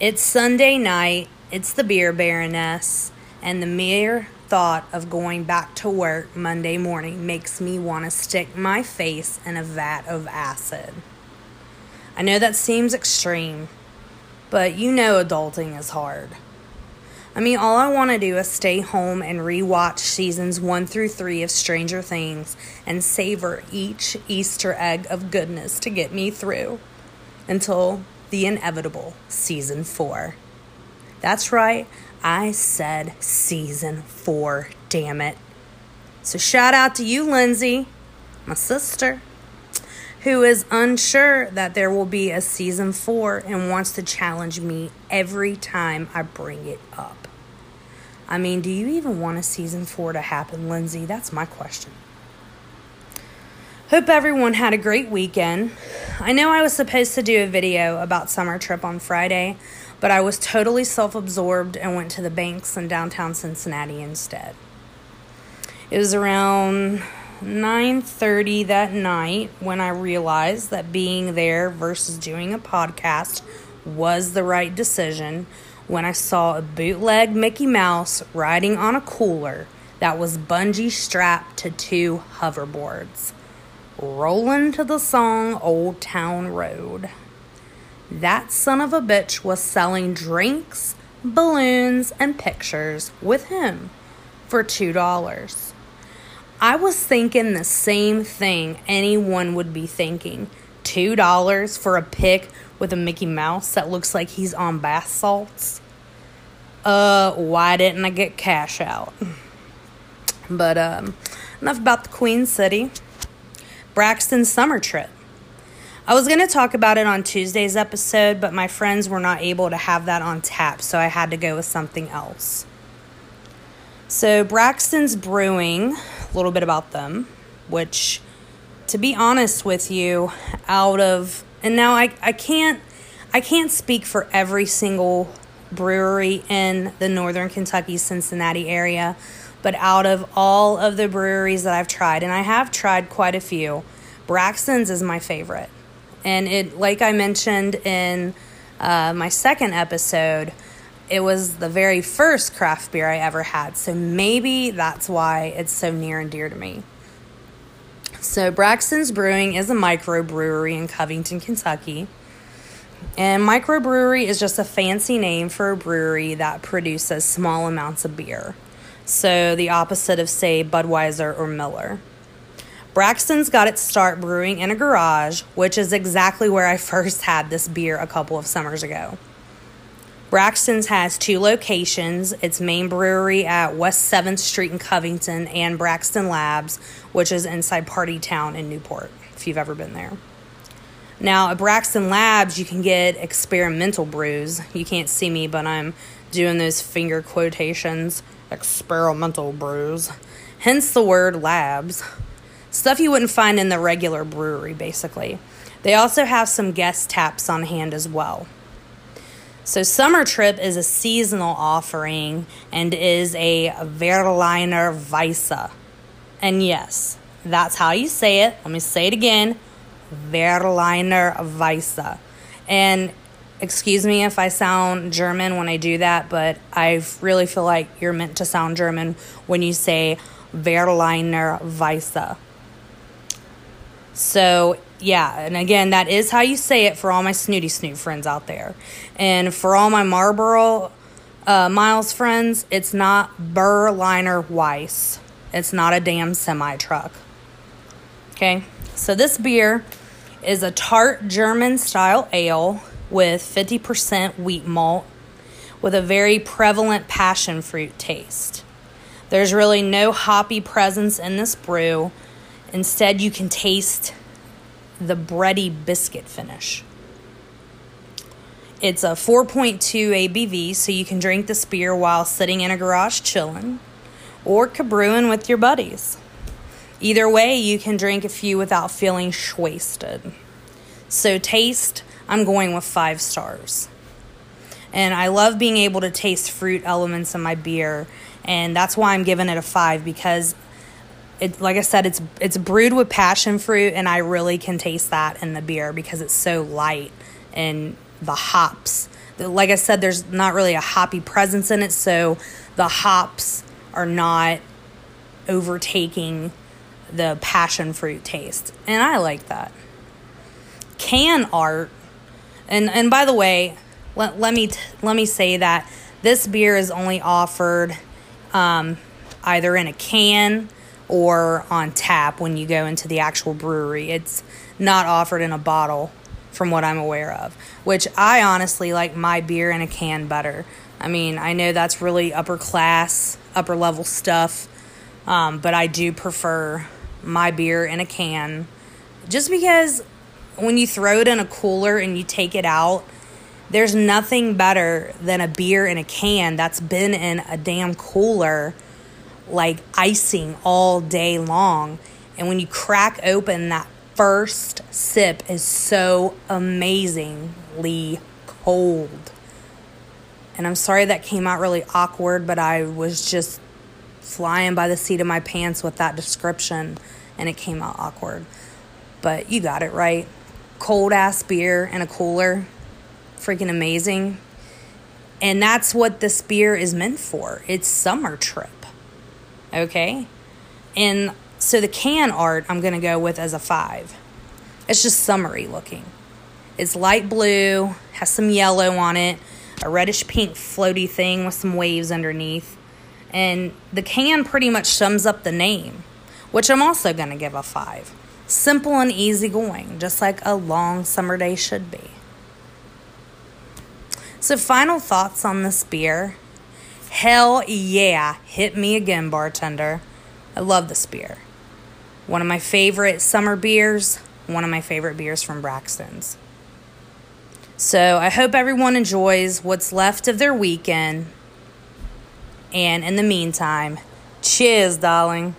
It's Sunday night, it's the beer baroness, and the mere thought of going back to work Monday morning makes me want to stick my face in a vat of acid. I know that seems extreme, but you know adulting is hard. I mean, all I want to do is stay home and rewatch seasons 1 through 3 of Stranger Things and savor each Easter egg of goodness to get me through until the inevitable season 4. That's right, I said season 4, damn it. So shout out to you, Lindsay, my sister, who is unsure that there will be a season 4 and wants to challenge me every time I bring it up. I mean, do you even want a season 4 to happen, Lindsay? That's my question. Hope everyone had a great weekend. I know I was supposed to do a video about summer trip on Friday, but I was totally self-absorbed and went to the banks in downtown Cincinnati instead. It was around 9:30 that night when I realized that being there versus doing a podcast was the right decision when I saw a bootleg Mickey Mouse riding on a cooler that was bungee strapped to 2 hoverboards, rolling to the song Old Town Road. That son of a bitch was selling drinks, balloons, and pictures with him for $2. I was thinking the same thing anyone would be thinking. $2 for a pic with a Mickey Mouse that looks like he's on bath salts? Why didn't I get cash out? But enough about the Queen City. Braxton's summer trip. I was going to talk about it on Tuesday's episode, but my friends were not able to have that on tap, so I had to go with something else. So Braxton's Brewing, a little bit about them, which, to be honest with you, I can't speak for every single brewery in the Northern Kentucky, Cincinnati area, but out of all of the breweries that I've tried, and I have tried quite a few, Braxton's is my favorite. And it, like I mentioned in my second episode, it was the very first craft beer I ever had. So maybe that's why it's so near and dear to me. So Braxton's Brewing is a microbrewery in Covington, Kentucky. And microbrewery is just a fancy name for a brewery that produces small amounts of beer. So the opposite of, say, Budweiser or Miller. Braxton's got its start brewing in a garage, which is exactly where I first had this beer a couple of summers ago. Braxton's has 2 locations, its main brewery at West 7th Street in Covington and Braxton Labs, which is inside Party Town in Newport, if you've ever been there. Now, at Braxton Labs, you can get experimental brews. You can't see me, but I'm doing those finger quotations. Experimental brews, hence the word labs. Stuff you wouldn't find in the regular brewery, basically. They also have some guest taps on hand as well. So Summer Trip is a seasonal offering and is a Berliner Weisse. And yes, that's how you say it. Let me say it again. Berliner Weisse. And excuse me if I sound German when I do that, but I really feel like you're meant to sound German when you say Berliner Weisse. So, yeah, and again, that is how you say it for all my snooty snoot friends out there. And for all my Marlboro Miles friends, it's not Berliner Weiss. It's not a damn semi-truck. Okay, so this beer is a tart German-style ale with 50% wheat malt with a very prevalent passion fruit taste. There's really no hoppy presence in this brew. Instead, you can taste the bready biscuit finish. It's a 4.2 ABV, so you can drink this beer while sitting in a garage chilling or cabrewing with your buddies. Either way, you can drink a few without feeling shwasted. So taste, I'm going with 5 stars. And I love being able to taste fruit elements in my beer. And that's why I'm giving it a 5, because, it, like I said, it's brewed with passion fruit. And I really can taste that in the beer because it's so light. And the hops like I said, there's not really a hoppy presence in it, so the hops are not overtaking the passion fruit taste, and I like that. Can art, and by the way, let me say that this beer is only offered either in a can or on tap when you go into the actual brewery. It's not offered in a bottle, from what I'm aware of, which I honestly like my beer in a can better. I mean, I know that's really upper class, upper level stuff, but I do prefer my beer in a can, just because when you throw it in a cooler and you take it out, there's nothing better than a beer in a can that's been in a damn cooler, like icing all day long. And when you crack open, that first sip is so amazingly cold. And I'm sorry that came out really awkward, but I was just flying by the seat of my pants with that description, and it came out awkward. But you got it right. Cold ass beer in a cooler. Freaking amazing. And that's what this beer is meant for. It's summer trip. Okay? And so the can art I'm going to go with as a 5. It's just summery looking. It's light blue, has some yellow on it, a reddish pink floaty thing with some waves underneath. And the can pretty much sums up the name, which I'm also going to give a 5. Simple and easygoing, just like a long summer day should be. So final thoughts on this beer. Hell yeah, hit me again, bartender. I love this beer. One of my favorite summer beers, one of my favorite beers from Braxton's. So I hope everyone enjoys what's left of their weekend. And in the meantime, cheers, darling.